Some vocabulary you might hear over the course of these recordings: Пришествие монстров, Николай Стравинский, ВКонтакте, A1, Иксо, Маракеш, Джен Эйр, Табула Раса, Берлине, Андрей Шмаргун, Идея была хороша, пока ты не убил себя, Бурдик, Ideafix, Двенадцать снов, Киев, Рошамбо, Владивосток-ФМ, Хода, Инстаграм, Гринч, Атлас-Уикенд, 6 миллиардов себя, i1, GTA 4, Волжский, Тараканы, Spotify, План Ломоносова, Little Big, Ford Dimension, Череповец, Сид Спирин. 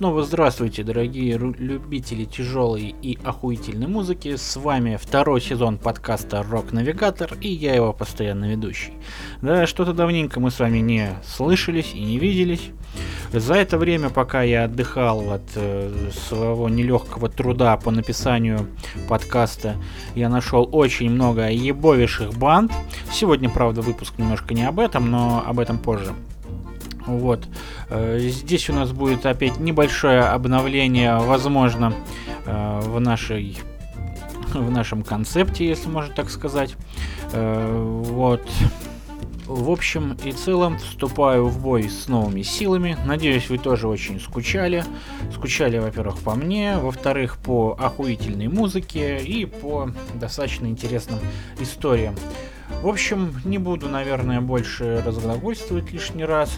снова здравствуйте, дорогие любители тяжелой и охуительной музыки. С вами второй сезон подкаста «Рок-навигатор» и я его постоянно ведущий. Да, что-то давненько мы с вами не слышались и не виделись. За это время, пока я отдыхал от своего нелегкого труда по написанию подкаста, я нашел очень много ебовейших банд. Сегодня, правда, выпуск немножко не об этом, но об этом позже. Вот, здесь у нас будет опять небольшое обновление, возможно, в нашем концепте, если можно так сказать. Вот, в общем и целом, вступаю в бой с новыми силами. Надеюсь, вы тоже очень скучали. Скучали, во-первых, по мне, во-вторых, по охуительной музыке и по достаточно интересным историям. В общем, не буду, наверное, больше разглагольствовать лишний раз.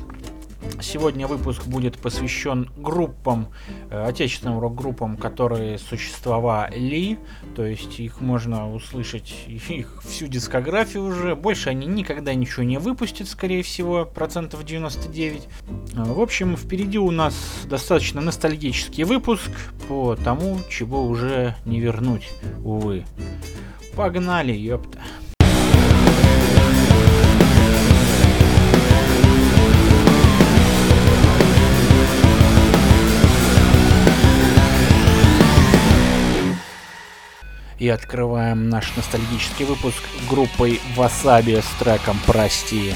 Сегодня выпуск будет посвящен группам, отечественным рок-группам, которые существовали, то есть их можно услышать, их всю дискографию уже, больше они никогда ничего не выпустят, скорее всего, процентов 99. В общем, впереди у нас достаточно ностальгический выпуск по тому, чего уже не вернуть, увы. Погнали, ёпта! И открываем наш ностальгический выпуск группой Васаби с треком «Прости».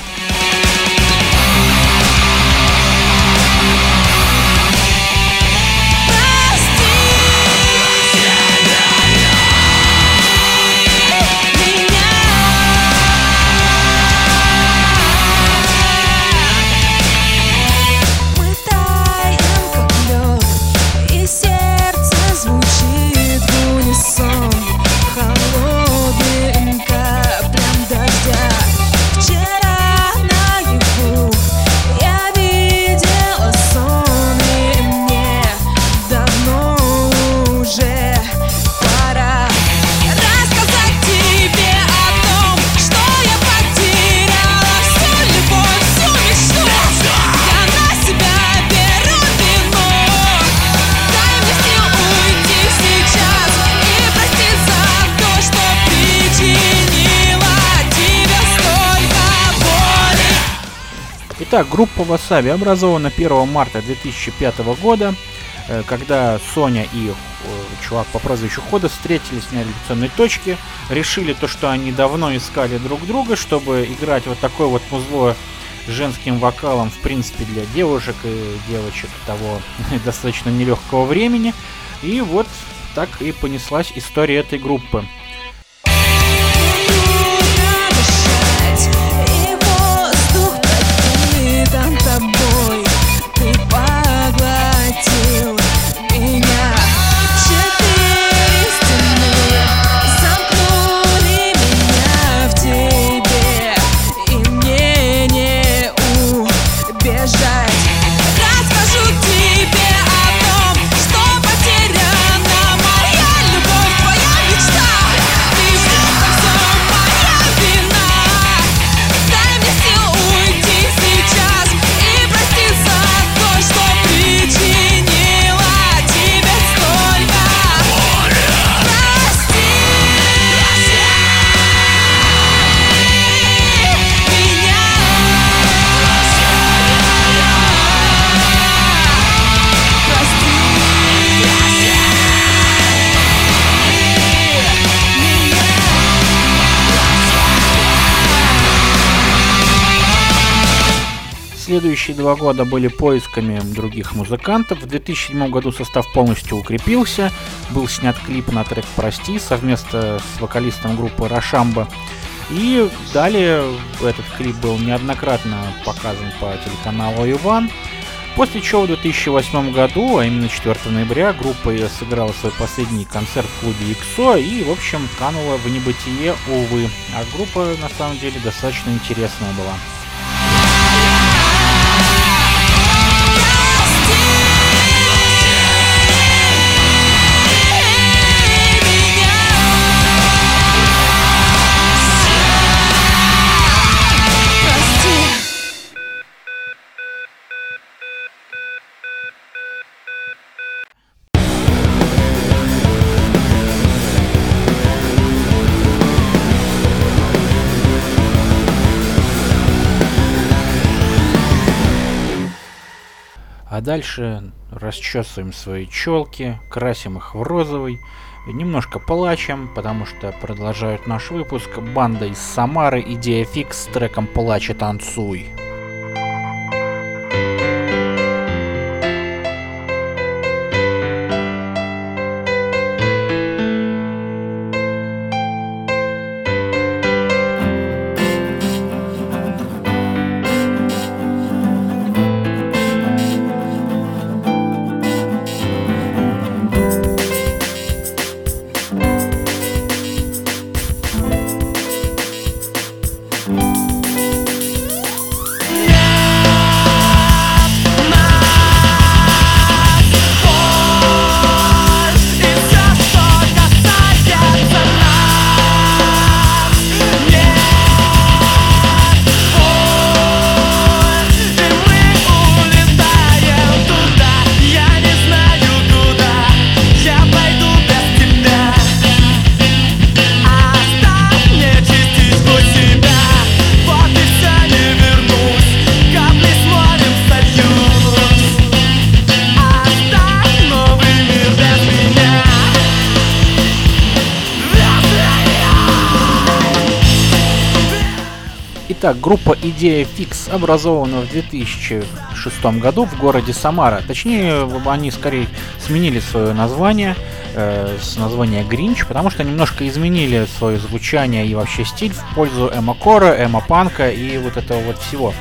Итак, группа Васаби образована 1 марта 2005 года, когда Соня и чувак по прозвищу Хода встретились на революционной точке, решили то, что они давно искали друг друга, чтобы играть вот такое вот музло женским вокалом, в принципе, для девушек и девочек того достаточно нелегкого времени. И вот так и понеслась история этой группы. Следующие 2 года были поисками других музыкантов. В 2007 году состав полностью укрепился. Был снят клип на трек «Прости» совместно с вокалистом группы Рошамбо. И далее этот клип был неоднократно показан по телеканалу A1. После чего в 2008 году, а именно 4 ноября, группа сыграла свой последний концерт в клубе «Иксо» и, в общем, канула в небытие, увы. А группа, на самом деле, достаточно интересная была. А дальше расчесываем свои челки, красим их в розовый, немножко плачем, потому что продолжают наш выпуск банда из Самары Ideafix с треком «Плачь и танцуй». Группа Ideafix образована в 2006 году в городе Самара. Точнее, они скорее сменили свое название с названия Гринч, потому что немножко изменили свое звучание и вообще стиль в пользу эмо-кора, эмо-панка и вот этого вот всего.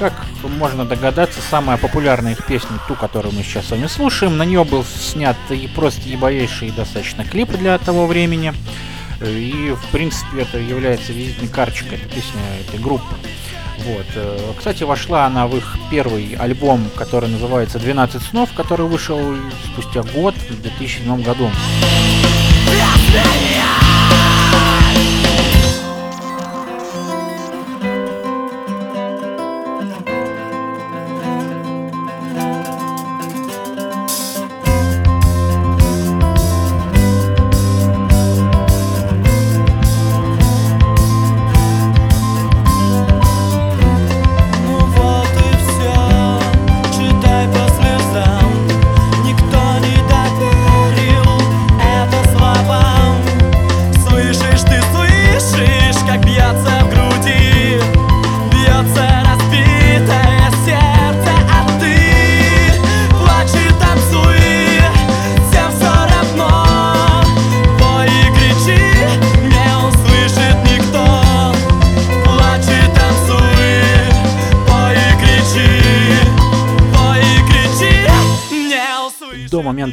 Как можно догадаться, самая популярная их песня, ту, которую мы сейчас с вами слушаем, на нее был снят и просто ебовейший достаточно клип для того времени. И, в принципе, это является визитной карточкой этой песни, этой группы. Вот. Кстати, вошла она в их первый альбом, который называется «Двенадцать снов», который вышел спустя год, в 2007 году.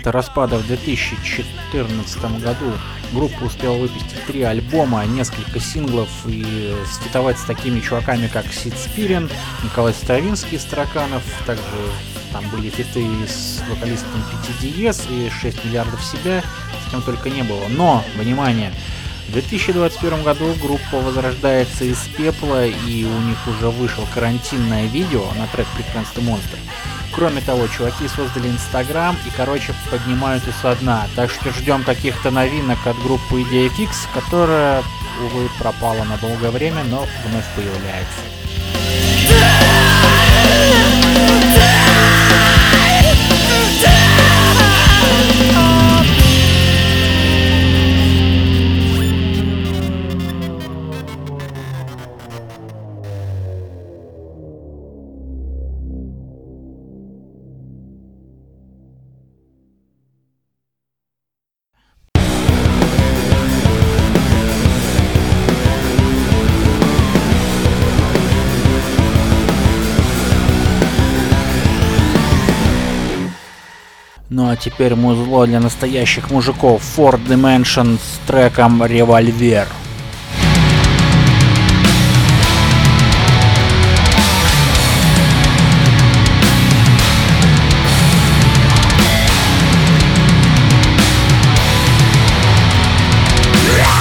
Распада в 2014 году группа успела выпустить 3 альбома, несколько синглов и сфитовать с такими чуваками, как Сид Спирин, Николай Стравинский из «Тараканов», также там были фиты с вокалистом Пяти Диез и 6 миллиардов себя, с кем только не было. Но, внимание, в 2021 году группа возрождается из пепла, и у них уже вышел карантинное видео на трек «Пришествие монстров». Кроме того, чуваки создали Инстаграм и, короче, поднимают и со дна. Так что ждем каких-то новинок от группы Ideafix, которая, увы, пропала на долгое время, но вновь появляется. Ну а теперь музло для настоящих мужиков. Ford Dimension с треком «Револьвер». Run!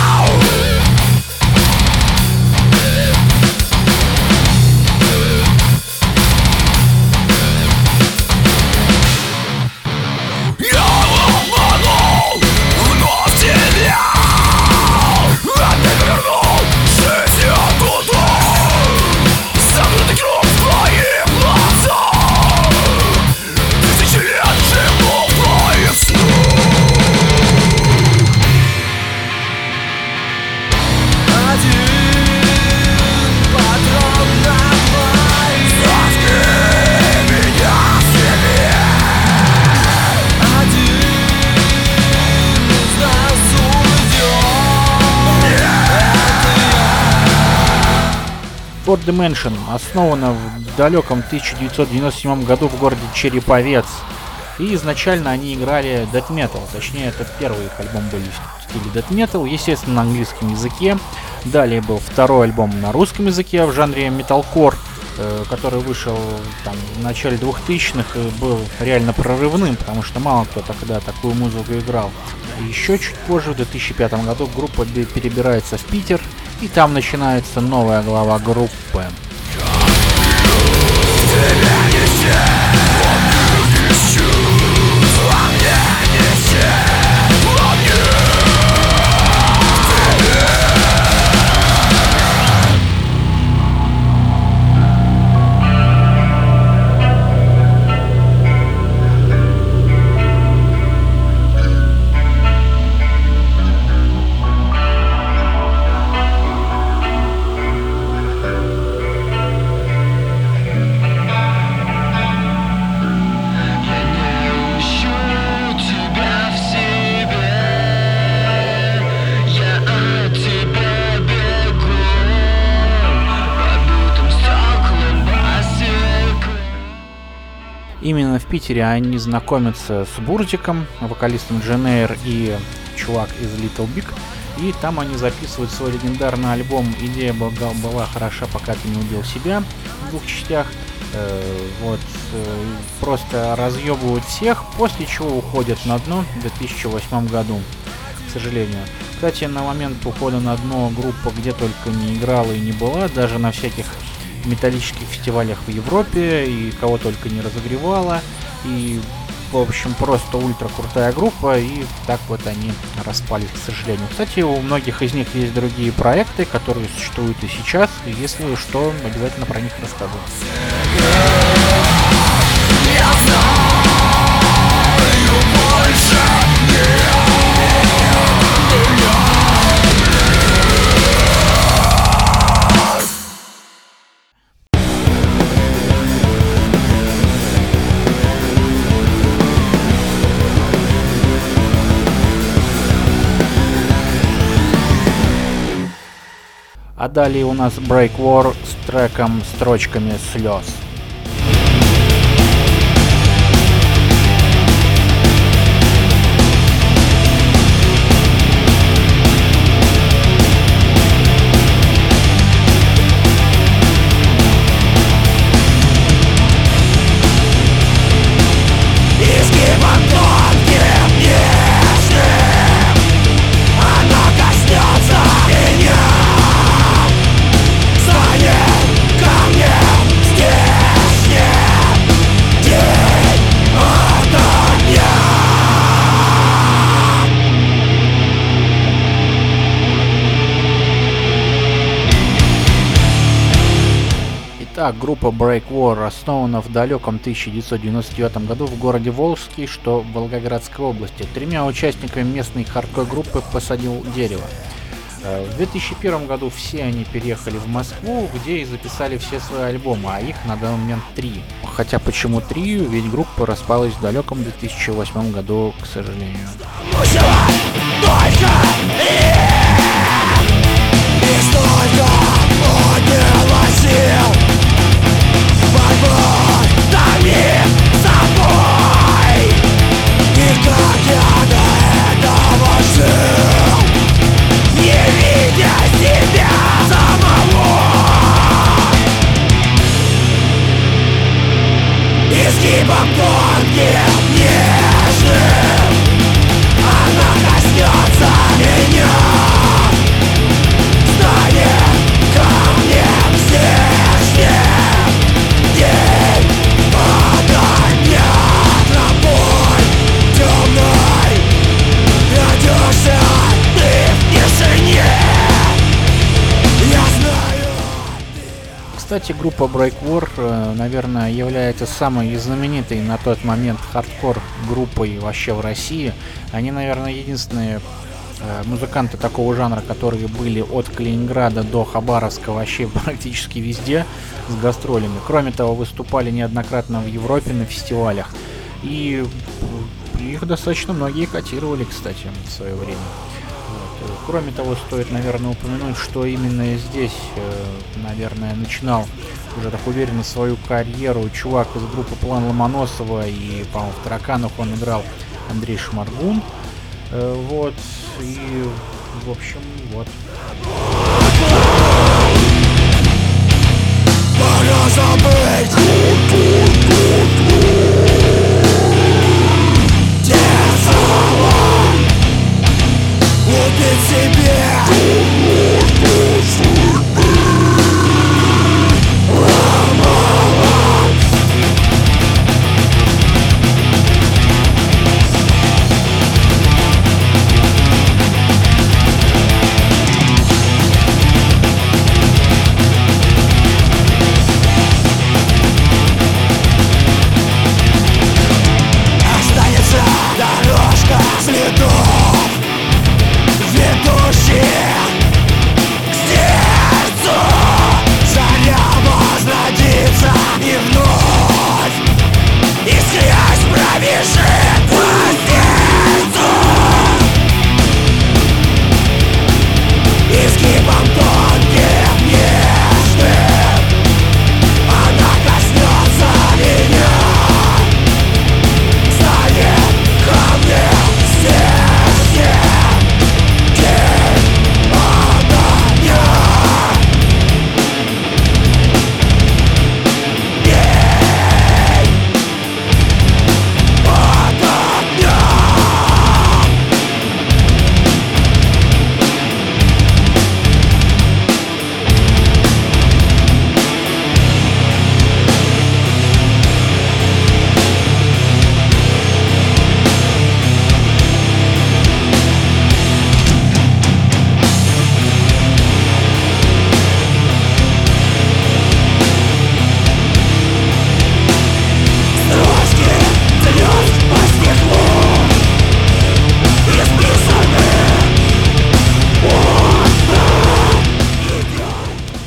Ford Dimension основана в далеком 1997 году в городе Череповец. И изначально они играли Death Metal, точнее это первый их альбом был в стиле Death Metal, естественно на английском языке. Далее был второй альбом на русском языке в жанре Metalcore, который вышел там, в начале 2000-х и был реально прорывным, потому что мало кто тогда такую музыку играл. Еще чуть позже, в 2005 году, группа перебирается в Питер, и там начинается новая глава группы. Именно в Питере они знакомятся с Бурдиком, вокалистом Джен Эйр и чувак из Little Big. И там они записывают свой легендарный альбом «Идея была хороша, пока ты не убил себя» в двух частях. Просто разъебывают всех, после чего уходят на дно в 2008 году, к сожалению. Кстати, на момент ухода на дно группа где только не играла и не была, даже на всяких металлических фестивалях в Европе, и кого только не разогревала, и в общем просто ультра крутая группа, и так вот они распались, к сожалению. Кстати, у многих из них есть другие проекты, которые существуют и сейчас, и если что, обязательно про них расскажу. А далее у нас Break War с треком «Строчками слез». Группа Break War основана в далеком 1999 году в городе Волжский, что в Волгоградской области. Тремя участниками местной хардкор группы посадил дерево. В 2001 году все они переехали в Москву, где и записали все свои альбомы, а их на данный момент 3. Хотя почему 3, ведь группа распалась в далеком 2008 году, к сожалению. Кстати, группа Break War, наверное, является самой знаменитой на тот момент хардкор группой вообще в России. Они, наверное, единственные музыканты такого жанра, которые были от Калининграда до Хабаровска вообще практически везде с гастролями. Кроме того, выступали неоднократно в Европе на фестивалях. И их достаточно многие котировали, кстати, в свое время. Кроме того, стоит, наверное, упомянуть, что именно здесь, наверное, начинал уже так уверенно свою карьеру чувак из группы План Ломоносова, и, по-моему, в Тараканах он играл, Андрей Шмаргун. Вот, и, в общем, вот.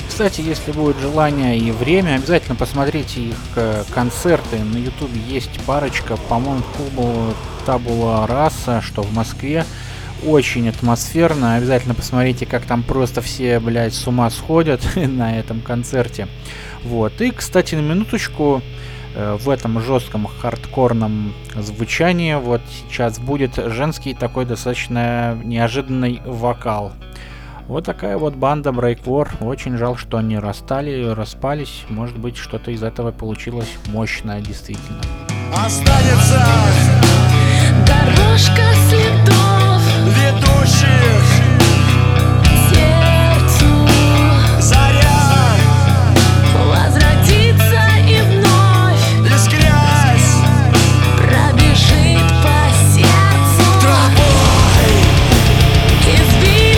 Кстати, если будет желание и время, обязательно посмотрите их концерты. На YouTube есть парочка, по-моему, клубу Табула Раса, что в Москве. Очень атмосферно. Обязательно посмотрите, как там просто все, блядь, с ума сходят на этом концерте. Вот. И, кстати, на минуточку, в этом жестком хардкорном звучании вот сейчас будет женский такой достаточно неожиданный вокал. Вот такая вот банда Break War. Очень жаль, что они распались. Может быть, что-то из этого получилось мощное, действительно. Останется дорожка следов, ведущих к сердцу. Заря возродится и вновь искрясь пробежит по сердцу тропой избежит.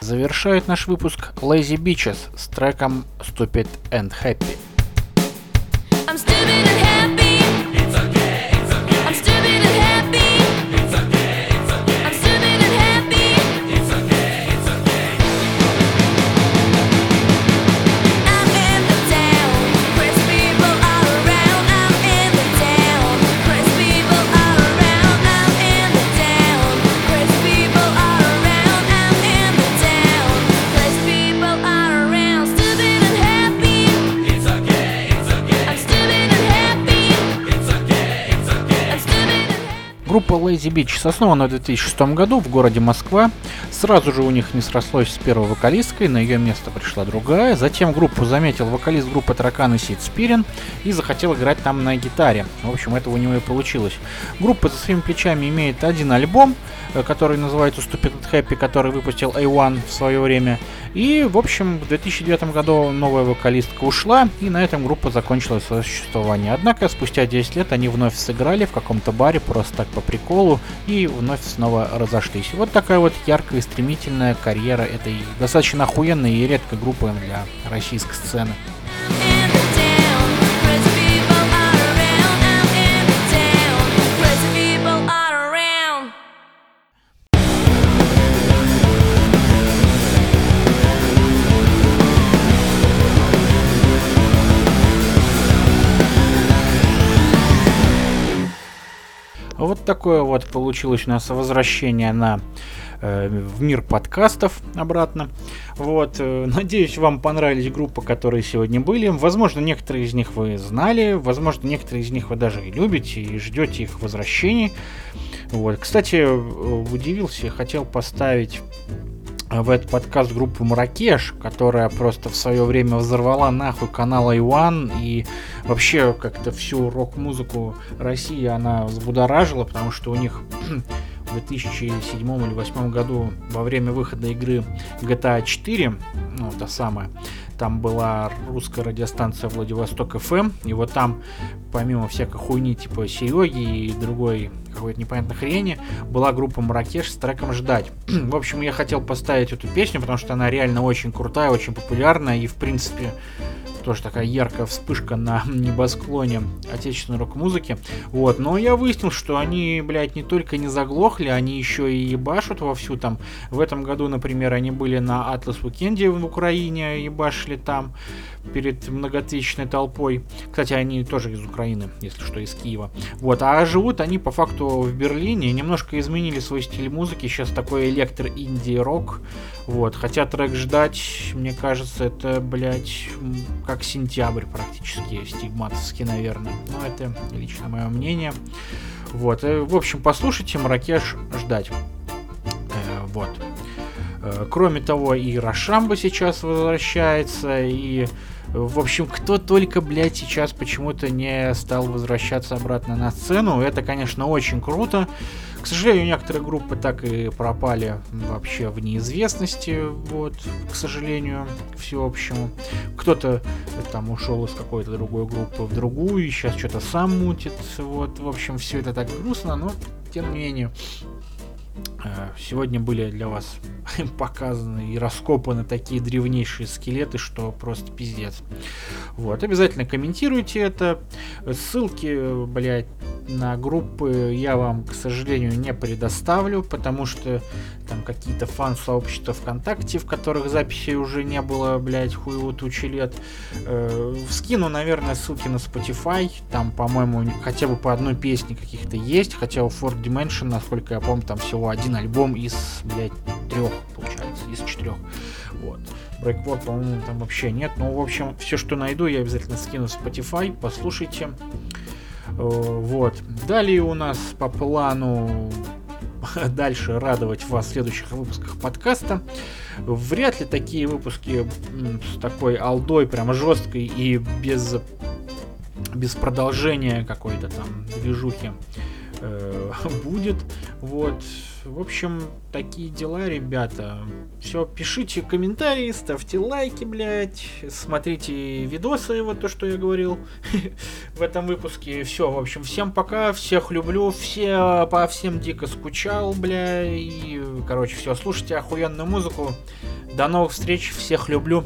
Завершает наш выпуск Lazy Beaches с треком Stupid and Happy. I'm stupid and happy. It's okay, it's okay. I'm stupid and happy. It's okay, it's okay. I'm stupid and happy. It's okay, it's okay. I'm in the town, crazy people all around. I'm in the town, crazy people all around. I'm in the town, crazy people all around. I'm in the town. Place people are around, stupid and happy. It's okay. Группа Lazy Beaches основана в 2006 году в городе Москва. Сразу же у них не срослось с первой вокалисткой, на ее место пришла другая. Затем группу заметил вокалист группы «Тараканы» Сид Спирин и захотел играть там на гитаре. В общем, это у него и получилось. Группа за своими плечами имеет один альбом, который называется Stupid and Happy, который выпустил A1 в свое время. И, в общем, в 2009 году новая вокалистка ушла, и на этом группа закончила свое существование. Однако, спустя 10 лет они вновь сыграли в каком-то баре, просто так по приколу, и вновь снова разошлись. Вот такая вот яркая и стремительная карьера этой достаточно охуенной и редкой группы для российской сцены. Вот такое вот получилось у нас возвращение в мир подкастов обратно. Вот. Надеюсь, вам понравились группы, которые сегодня были. Возможно, некоторые из них вы знали. Возможно, некоторые из них вы даже и любите и ждете их возвращений. Вот. Кстати, удивился, хотел поставить в этот подкаст группу Маракеш, которая просто в свое время взорвала нахуй канал i1 и вообще как-то всю рок-музыку России она взбудоражила, потому что у них в 2007 или 2008 году во время выхода игры GTA 4, ну та самая, там была русская радиостанция Владивосток-ФМ, и вот там помимо всякой хуйни типа Сереги и другой какой-то непонятной хрени, была группа Маракеш с треком «Ждать». В общем, я хотел поставить эту песню, потому что она реально очень крутая, очень популярная и, в принципе, тоже такая яркая вспышка на небосклоне отечественной рок-музыки. Вот, но я выяснил, что они, блядь, не только не заглохли, они еще и ебашут вовсю там. В этом году, например, они были на Атлас-Уикенде в Украине, ебашили там перед многотысячной толпой. Кстати, они тоже из Украины, если что, из Киева. Вот, а живут они по факту в Берлине, немножко изменили свой стиль музыки, сейчас такой электро-инди-рок. Вот, хотя трек «Ждать», мне кажется, это, блядь, как сентябрь практически, стигматовский, наверное. Но это лично мое мнение. Вот, и, в общем, послушайте Маракеш «Ждать». Вот. Кроме того, и Рошамбо сейчас возвращается, и, в общем, кто только, блядь, сейчас почему-то не стал возвращаться обратно на сцену. Это, конечно, очень круто. К сожалению, некоторые группы так и пропали вообще в неизвестности, вот, к сожалению, к всеобщему. Кто-то там ушел из какой-то другой группы в другую, и сейчас что-то сам мутит, вот, в общем, все это так грустно, но, тем не менее, сегодня были для вас показаны и раскопаны такие древнейшие скелеты, что просто пиздец. Вот, обязательно комментируйте это. Ссылки, блядь, на группы я вам, к сожалению, не предоставлю, потому что там какие-то фан-сообщества ВКонтакте, в которых записей уже не было, блядь, хуево тучи лет. Скину, наверное, ссылки на Spotify. Там, по-моему, хотя бы по одной песне каких-то есть, хотя у Ford Dimension, насколько я помню, там всего один альбом из, блядь, 3, получается, из 4. Вот. Break War, по-моему, там вообще нет. Ну, в общем, все, что найду, я обязательно скину в Spotify, послушайте. Вот. Далее у нас по плану дальше радовать вас в следующих выпусках подкаста. Вряд ли такие выпуски с такой алдой, прямо жесткой и без продолжения какой-то там движухи будет. Вот. В общем, такие дела, ребята. Все, пишите комментарии, ставьте лайки, блядь. Смотрите видосы, вот то, что я говорил в этом выпуске. Все, в общем, всем пока, всех люблю, по всем дико скучал, бля. И, короче, все, слушайте охуенную музыку. До новых встреч, всех люблю.